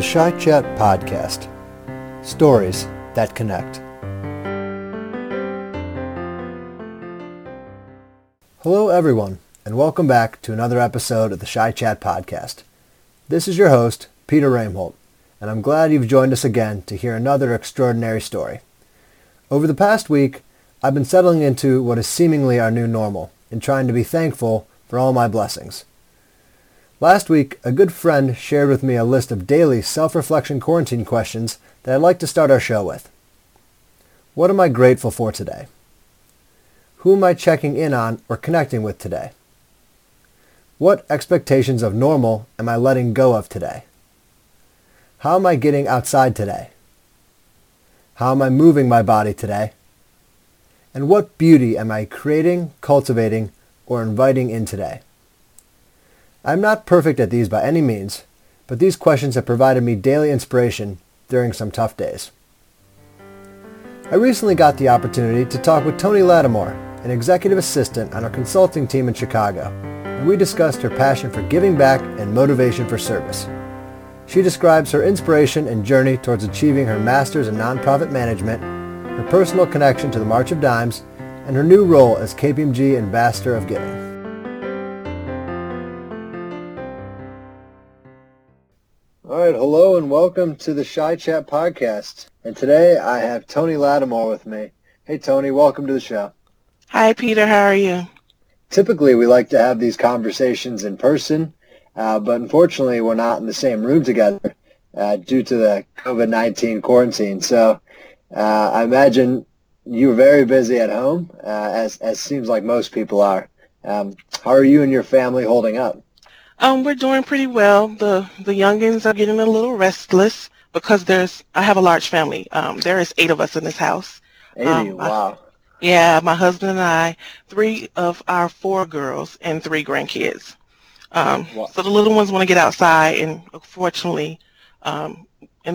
The Shy Chat Podcast. Stories that connect. Hello everyone, and welcome back to another episode of the Shy Chat Podcast. This is your host, Peter Reimholt, and I'm glad you've joined us again to hear another extraordinary story. Over the past week, I've been settling into what is seemingly our new normal and trying to be thankful for all my blessings. Last week, a good friend shared with me a list of daily self-reflection quarantine questions that I'd like to start our show with. What am I grateful for today? Who am I checking in on or connecting with today? What expectations of normal am I letting go of today? How am I getting outside today? How am I moving my body today? And what beauty am I creating, cultivating, or inviting in today? I'm not perfect at these by any means, but these questions have provided me daily inspiration during some tough days. I recently got the opportunity to talk with Toni Lattimore, an executive assistant on our consulting team in Chicago, and we discussed her passion for giving back and motivation for service. She describes her inspiration and journey towards achieving her master's in nonprofit management, her personal connection to the March of Dimes, and her new role as KPMG Ambassador of Giving. All right, hello and welcome to the Shy Chat Podcast. And today I have Toni Lattimore with me. Hey, Toni, welcome to the show. Hi, Peter. How are you? Typically, we like to have these conversations in person, but unfortunately, we're not in the same room together due to the COVID-19 quarantine. So I imagine you're very busy at home, as seems like most people are. How are you and your family holding up? We're doing pretty well. The youngins are getting a little restless because I have a large family. There is 8 of us in this house. 80, wow. Yeah, my husband and I, 3 of our 4 girls and 3 grandkids. Wow. So the little ones want to get outside, and unfortunately, in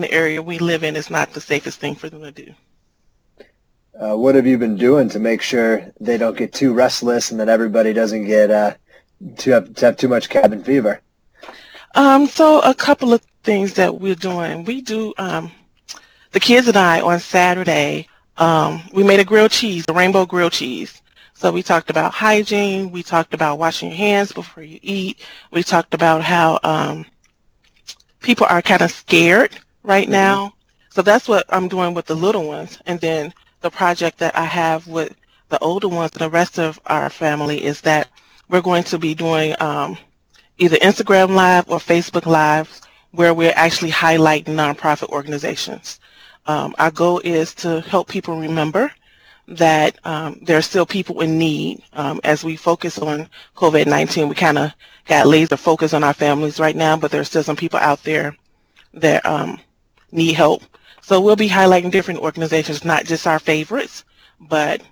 the area we live in, it's not the safest thing for them to do. What have you been doing to make sure they don't get too restless and that everybody doesn't get to have too much cabin fever? So a couple of things that we're doing. We do, the kids and I on Saturday, we made a rainbow grilled cheese. So we talked about hygiene. We talked about washing your hands before you eat. We talked about how people are kind of scared right mm-hmm. now. So that's what I'm doing with the little ones. And then the project that I have with the older ones and the rest of our family is that we're going to be doing either Instagram Live or Facebook Live where we're actually highlighting nonprofit organizations. Our goal is to help people remember that there are still people in need. As we focus on COVID-19, we kind of got laser focus on our families right now, but there's still some people out there that need help. So we'll be highlighting different organizations, not just our favorites, but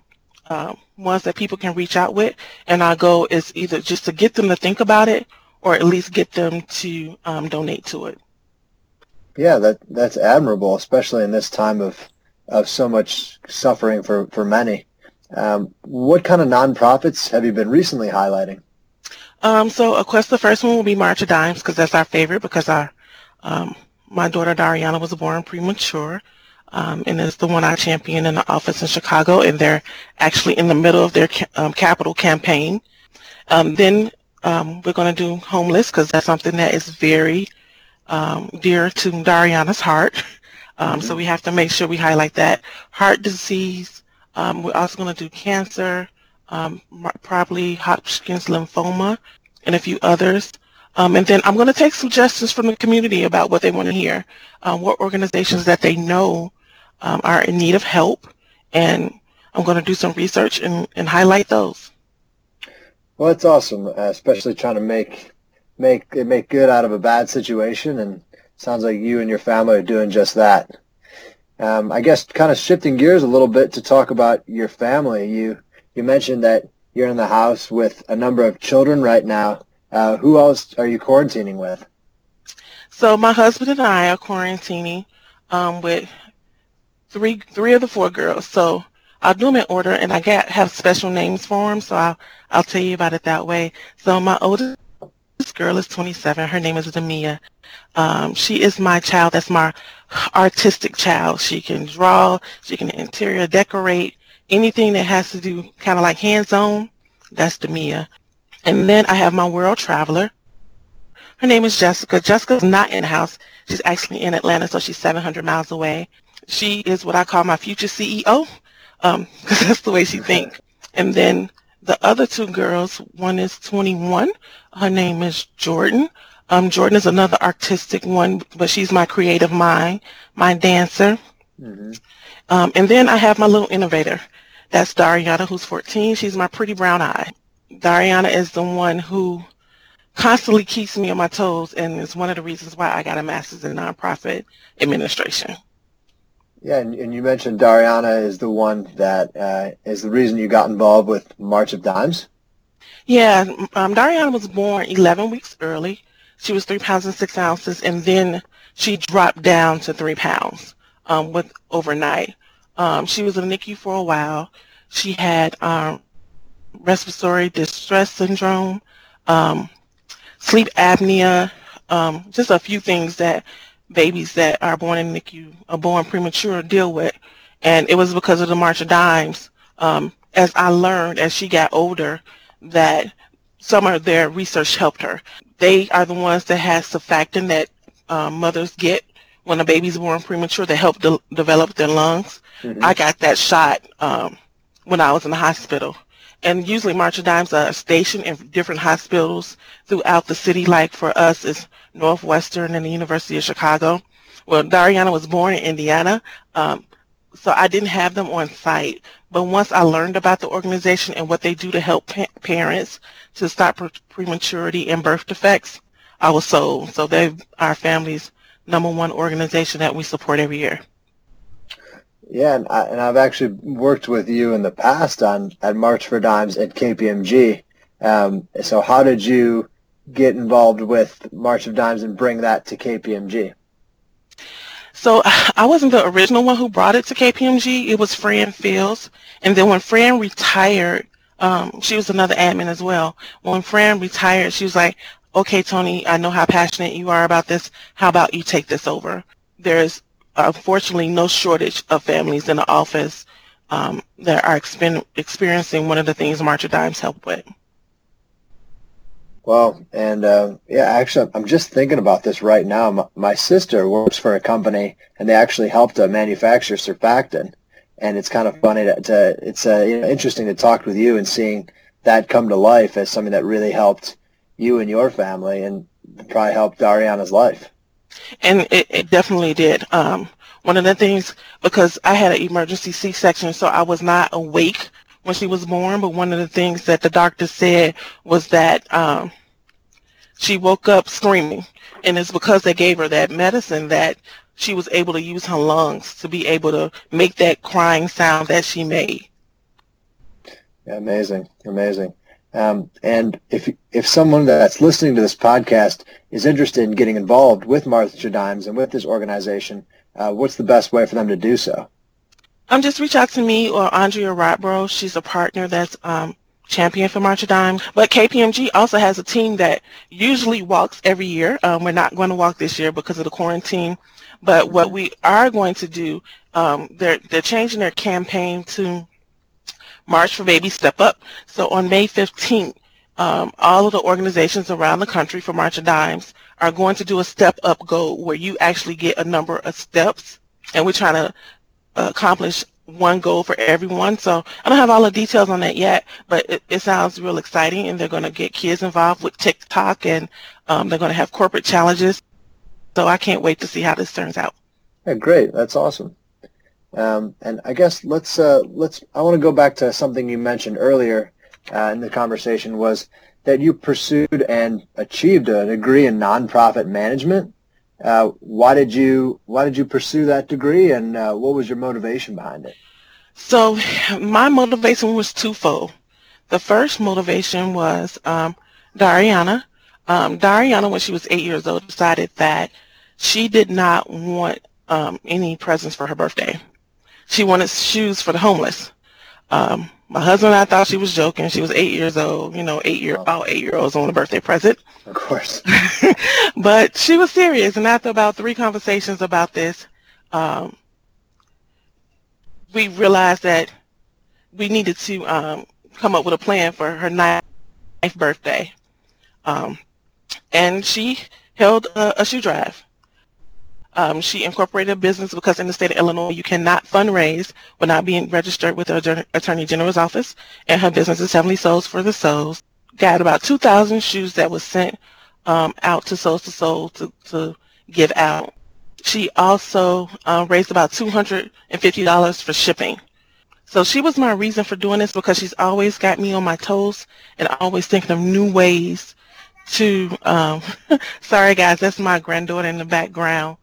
ones that people can reach out with, and our goal is either just to get them to think about it or at least get them to donate to it. Yeah, that's admirable, especially in this time of so much suffering for many. What kind of nonprofits have you been recently highlighting? So of course the first one will be March of Dimes because that's our favorite because my daughter Dariana was born premature. And it's the one I champion in the office in Chicago, and they're actually in the middle of their capital campaign. Then we're going to do homeless because that's something that is very dear to Dariana's heart. Mm-hmm. So we have to make sure we highlight that. Heart disease. We're also going to do cancer, probably Hodgkin's lymphoma, and a few others. And then I'm going to take suggestions from the community about what they want to hear, what organizations that they know are in need of help, and I'm going to do some research and highlight those. Well, that's awesome, especially trying to make good out of a bad situation, and sounds like you and your family are doing just that. I guess kind of shifting gears a little bit to talk about your family. You mentioned that you're in the house with a number of children right now. Who else are you quarantining with? So my husband and I are quarantining with three of the 4 girls. So I'll do them in order, and I have special names for them, so I'll tell you about it that way. So my oldest This girl is 27. Her name is Demia. She is my child. That's my artistic child. She can draw. She can interior decorate. Anything that has to do kind of like hands-on, that's Demia. And then I have my world traveler. Her name is Jessica. Jessica's not in the house. She's actually in Atlanta, so she's 700 miles away. She is what I call my future CEO, because that's the way she thinks. And then the other two girls, one is 21. Her name is Jordan. Jordan is another artistic one, but she's my creative mind, my dancer. Mm-hmm. And then I have my little innovator. That's Dariana, who's 14. She's my pretty brown eye. Dariana is the one who constantly keeps me on my toes, and it's one of the reasons why I got a master's in nonprofit administration. Yeah, and you mentioned Dariana is the one that is the reason you got involved with March of Dimes? Yeah, Dariana was born 11 weeks early. She was 3 pounds and 6 ounces, and then she dropped down to 3 pounds with overnight. She was in NICU for a while. She had respiratory distress syndrome, sleep apnea, just a few things that babies that are born in NICU are born premature deal with, and it was because of the March of Dimes. As I learned as she got older that some of their research helped her. They are the ones that have surfactant that mothers get when a baby's born premature that help develop their lungs. Mm-hmm. I got that shot when I was in the hospital. And usually March of Dimes are stationed in different hospitals throughout the city. Like for us, it's Northwestern and the University of Chicago. Well, Dariana was born in Indiana, so I didn't have them on site. But once I learned about the organization and what they do to help parents to stop prematurity and birth defects, I was sold. So they're our family's #1 organization that we support every year. Yeah, and I've actually worked with you in the past at March for Dimes at KPMG. So how did you get involved with March of Dimes and bring that to KPMG? So I wasn't the original one who brought it to KPMG. It was Fran Fields. And then when Fran retired, she was another admin as well. When Fran retired, she was like, okay, Toni, I know how passionate you are about this. How about you take this over? There's unfortunately no shortage of families in the office that are experiencing one of the things March of Dimes help with. Well, and yeah, actually, I'm just thinking about this right now. My sister works for a company, and they actually helped to manufacture surfactant. And it's kind of funny to it's you know, interesting to talk with you and seeing that come to life as something that really helped you and your family, and probably helped Dariana's life. And it definitely did. One of the things, because I had an emergency C-section, so I was not awake when she was born, but one of the things that the doctor said was that she woke up screaming, and it's because they gave her that medicine that she was able to use her lungs to be able to make that crying sound that she made. Yeah, amazing, amazing. And if someone that's listening to this podcast is interested in getting involved with March of Dimes and with this organization, what's the best way for them to do so? Just reach out to me or Andrea Rottborough. She's a partner that's champion for March of Dimes. But KPMG also has a team that usually walks every year. We're not going to walk this year because of the quarantine. But what we are going to do, they're changing their campaign to March for Baby Step Up. So on May 15th, all of the organizations around the country for March of Dimes are going to do a Step Up goal where you actually get a number of steps, and we're trying to accomplish one goal for everyone. So I don't have all the details on that yet, but it sounds real exciting, and they're going to get kids involved with TikTok, and they're going to have corporate challenges. So I can't wait to see how this turns out. Yeah, great. That's awesome. And I guess let's. I want to go back to something you mentioned earlier in the conversation, was that you pursued and achieved a degree in nonprofit management. Why did you pursue that degree, and what was your motivation behind it? So my motivation was twofold. The first motivation was Dariana. Dariana, when she was 8 years old, decided that she did not want any presents for her birthday. She wanted shoes for the homeless. My husband and I thought she was joking. She was 8 years old, you know, all 8-year-olds want a birthday present. Of course. But she was serious. And after about 3 conversations about this, we realized that we needed to come up with a plan for her 9th birthday. And she held a shoe drive. She incorporated a business because in the state of Illinois, you cannot fundraise without being registered with the Attorney General's office. And her business is Heavenly Souls for the Souls. Got about 2,000 shoes that was sent out to Souls to Souls to give out. She also raised about $250 for shipping. So she was my reason for doing this because she's always got me on my toes and always thinking of new ways to, sorry guys, that's my granddaughter in the background.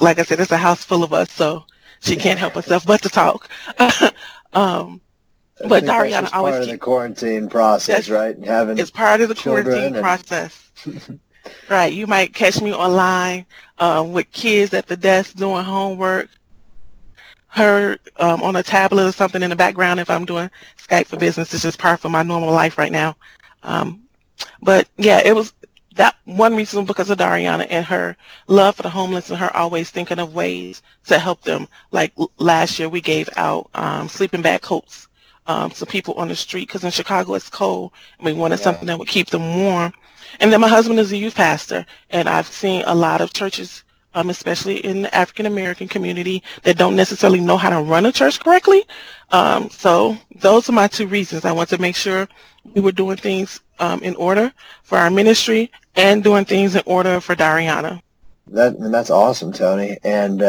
Like I said, it's a house full of us, so she can't help herself but to talk. But Dariana always part of the quarantine process, right? It's part of the quarantine process. Right. You might catch me online with kids at the desk doing homework, her on a tablet or something in the background if I'm doing Skype for business. It's just part of my normal life right now. But yeah, it was that one reason because of Dariana and her love for the homeless and her always thinking of ways to help them. Like last year we gave out sleeping bag coats to people on the street because in Chicago it's cold and we wanted something that would keep them warm. And then my husband is a youth pastor, and I've seen a lot of churches, especially in the African-American community, that don't necessarily know how to run a church correctly. So those are my 2 reasons. I want to make sure we were doing things in order for our ministry and doing things in order for Dariana. That's awesome, Toni. And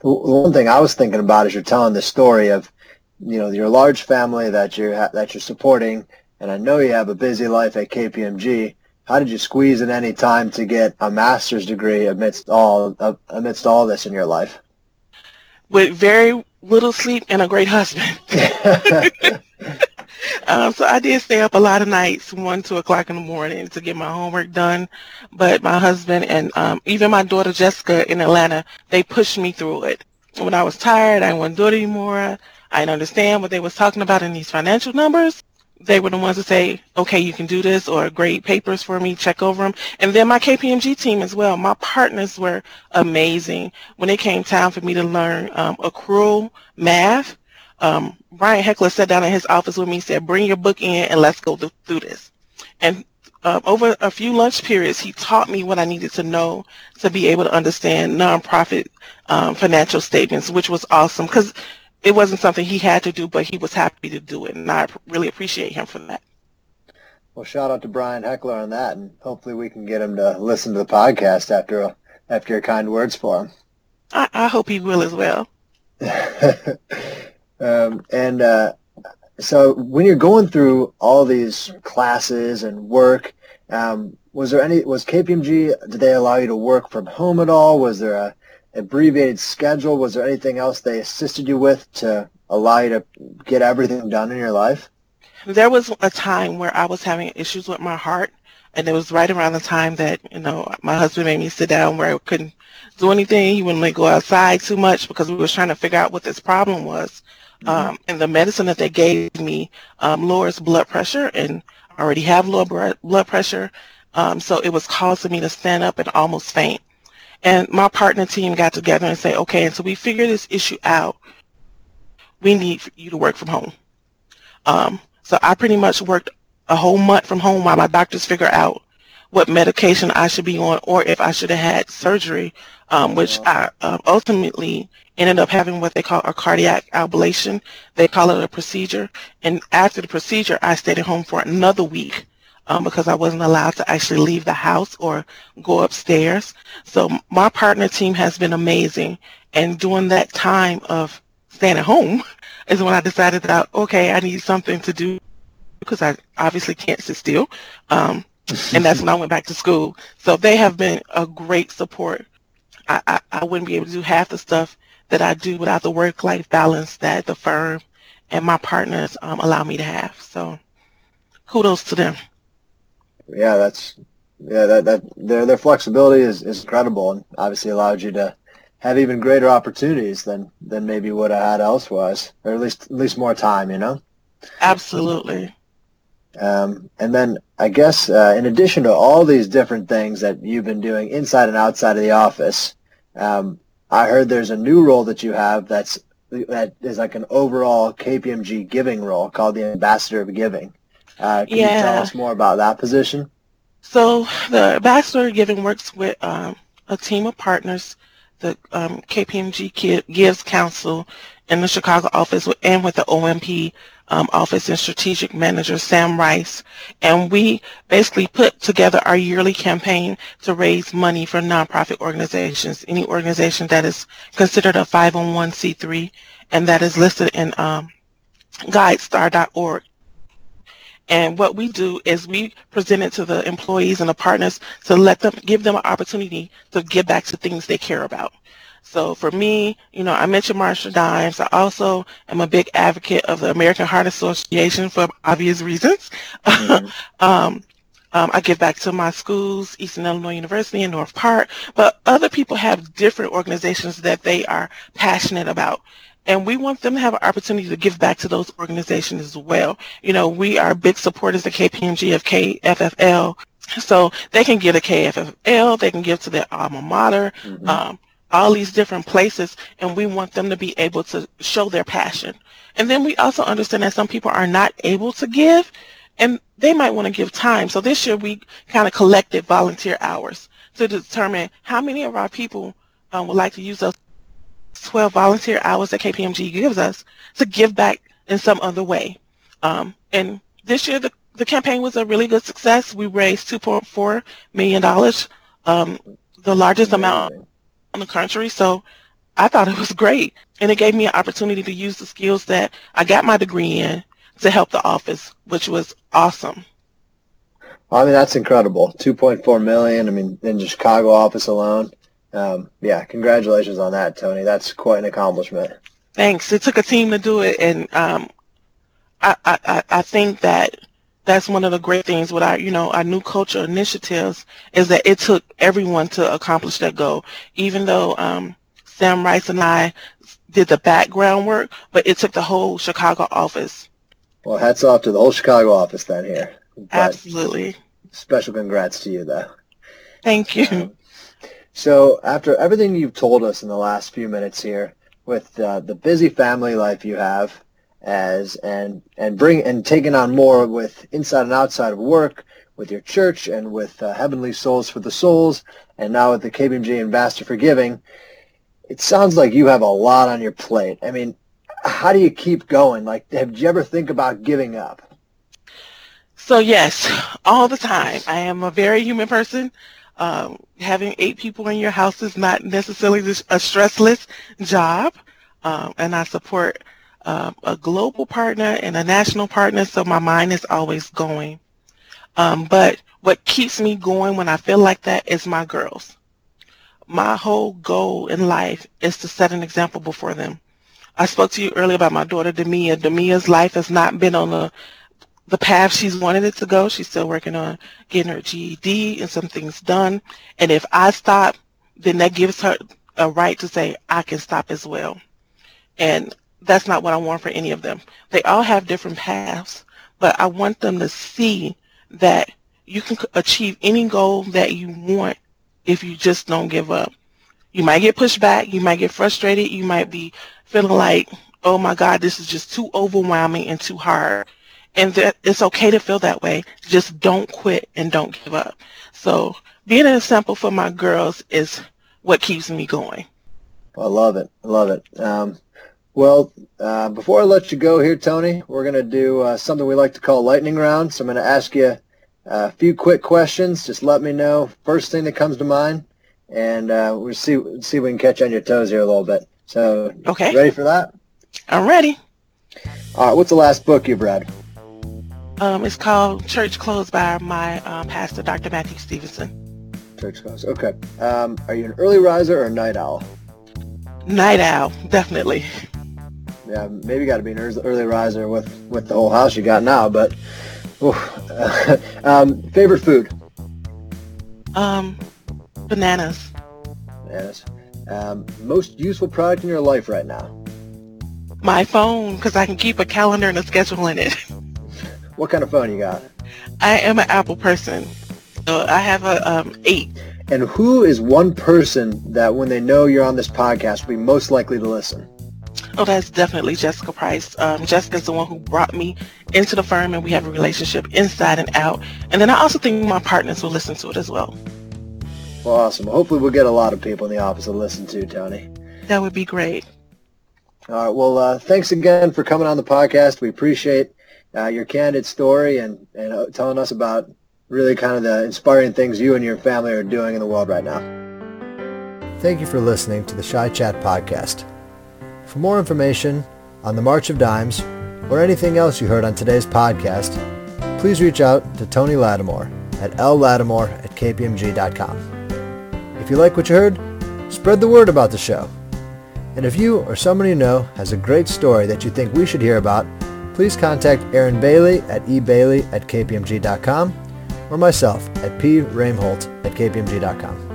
one thing I was thinking about as you're telling this story of, you know, your large family that you're supporting, and I know you have a busy life at KPMG. How did you squeeze in any time to get a master's degree amidst all this in your life? With very little sleep and a great husband. So I did stay up a lot of nights, 1, 2 o'clock in the morning to get my homework done. But my husband and even my daughter Jessica in Atlanta, they pushed me through it. When I was tired, I didn't want to do it anymore. I didn't understand what they was talking about in these financial numbers. They were the ones that say, okay, you can do this, or grade papers for me, check over them. And then my KPMG team as well. My partners were amazing. When it came time for me to learn accrual math, Brian Heckler sat down in his office with me and said, bring your book in and let's go through this. And over a few lunch periods, he taught me what I needed to know to be able to understand nonprofit financial statements, which was awesome because it wasn't something he had to do, but he was happy to do it, and I really appreciate him for that. Well, shout out to Brian Heckler on that, and hopefully we can get him to listen to the podcast after your kind words for him. I hope he will as well. So when you're going through all these classes and work, was KPMG, did they allow you to work from home at all? Was there a abbreviated schedule? Was there anything else they assisted you with to allow you to get everything done in your life? There was a time where I was having issues with my heart, and it was right around the time that, you know, my husband made me sit down where I couldn't do anything. He wouldn't let me go outside too much because we were trying to figure out what this problem was. And the medicine that they gave me lowers blood pressure, and I already have low blood pressure, so it was causing me to stand up and almost faint. And my partner team got together and said, okay, until we figure this issue out, we need you to work from home. So I pretty much worked a whole month from home while my doctors figure out what medication I should be on or if I should have had surgery, which I ultimately ended up having what they call a cardiac ablation. They call it a procedure. And after the procedure, I stayed at home for another week. Because I wasn't allowed to actually leave the house or go upstairs. So my partner team has been amazing. And during that time of staying at home is when I decided that, okay, I need something to do because I obviously can't sit still. And that's when I went back to school. So they have been a great support. I wouldn't be able to do half the stuff that I do without the work-life balance that the firm and my partners allow me to have. So kudos to them. Yeah, their flexibility is incredible, and obviously allowed you to have even greater opportunities than maybe what I had elsewise, or at least more time, you know? Absolutely. And then I guess in addition to all these different things that you've been doing inside and outside of the office, I heard there's a new role that you have that is like an overall KPMG giving role called the Ambassador of Giving. Can you tell us more about that position? So the Ambassador of Giving works with a team of partners, the KPMG Gives Council in the Chicago office and with the OMP office and strategic manager Sam Rice, and we basically put together our yearly campaign to raise money for nonprofit organizations, any organization that is considered a 501c3 and that is listed in GuideStar.org. And what we do is we present it to the employees and the partners to give them an opportunity to give back to things they care about. So for me, you know, I mentioned March of Dimes. I also am a big advocate of the American Heart Association for obvious reasons. Mm-hmm. I give back to my schools, Eastern Illinois University and North Park. But other people have different organizations that they are passionate about. And we want them to have an opportunity to give back to those organizations as well. You know, we are big supporters of KPMG, of KFFL. So they can give to KFFL. They can give to their alma mater. Mm-hmm. All these different places, and we want them to be able to show their passion. And then we also understand that some people are not able to give, and they might want to give time. So this year we kind of collected volunteer hours to determine how many of our people would like to use those 12 volunteer hours that KPMG gives us to give back in some other way. And this year the campaign was a really good success. We raised $2.4 million, the largest amount in the country, so I thought it was great, and it gave me an opportunity to use the skills that I got my degree in to help the office, which was awesome. Well, I mean, that's incredible. $2.4 million. I mean, in the Chicago office alone. Yeah, congratulations on that, Toni. That's quite an accomplishment. Thanks. It took a team to do it, and I think that that's one of the great things with our new culture initiatives is that it took everyone to accomplish that goal. Even though Sam Rice and I did the background work, but it took the whole Chicago office. Well, hats off to the whole Chicago office then here. But absolutely. Special congrats to you, though. Thank you. So after everything you've told us in the last few minutes here, with the busy family life you have, and taking on more with inside and outside of work, with your church and with Heavenly Souls for the Souls, and now with the KPMG Ambassador for Giving, it sounds like you have a lot on your plate. I mean, how do you keep going? Like, did you ever think about giving up? So yes, all the time. I am a very human person. Having 8 people in your house is not necessarily a stressless job, and I support a global partner and a national partner, so my mind is always going. But what keeps me going when I feel like that is my girls. My whole goal in life is to set an example before them. I spoke to you earlier about my daughter, Demia. Demia's life has not been on the path she's wanted it to go. She's still working on getting her GED and some things done. And if I stop, then that gives her a right to say, I can stop as well. And that's not what I want for any of them. They all have different paths, but I want them to see that you can achieve any goal that you want if you just don't give up. You might get pushed back. You might get frustrated. You might be feeling like, oh, my God, this is just too overwhelming and too hard. And that it's okay to feel that way. Just don't quit and don't give up. So being an example for my girls is what keeps me going. I love it. I love it. Well, before I let you go here, Toni, we're going to do something we like to call lightning round. So I'm going to ask you a few quick questions. Just let me know first thing that comes to mind, and we'll see if we can catch you on your toes here a little bit. So, okay. Ready for that? I'm ready. All right. What's the last book you've read? It's called Church Clothes by my pastor, Dr. Matthew Stevenson. Church Clothes. Okay. Are you an early riser or a night owl? Night owl, definitely. Yeah, maybe got to be an early riser with the whole house you got now, but favorite food? Bananas. Most useful product in your life right now? My phone, because I can keep a calendar and a schedule in it. What kind of phone you got? I am an Apple person. So I have a 8. And who is one person that when they know you're on this podcast will be most likely to listen? Oh, that's definitely Jessica Price. Jessica's the one who brought me into the firm, and we have a relationship inside and out. And then I also think my partners will listen to it as well. Well, awesome. Hopefully we'll get a lot of people in the office to listen to, Toni. That would be great. All right. Well, thanks again for coming on the podcast. We appreciate your candid story and telling us about really kind of the inspiring things you and your family are doing in the world right now. Thank you for listening to the Shy Chat podcast. For more information on the March of Dimes or anything else you heard on today's podcast, please reach out to Toni Lattimore at llattimore@kpmg.com. If you like what you heard, spread the word about the show. And if you or somebody you know has a great story that you think we should hear about, please contact Erin Bailey at ebailey@kpmg.com or myself at preimholt@kpmg.com.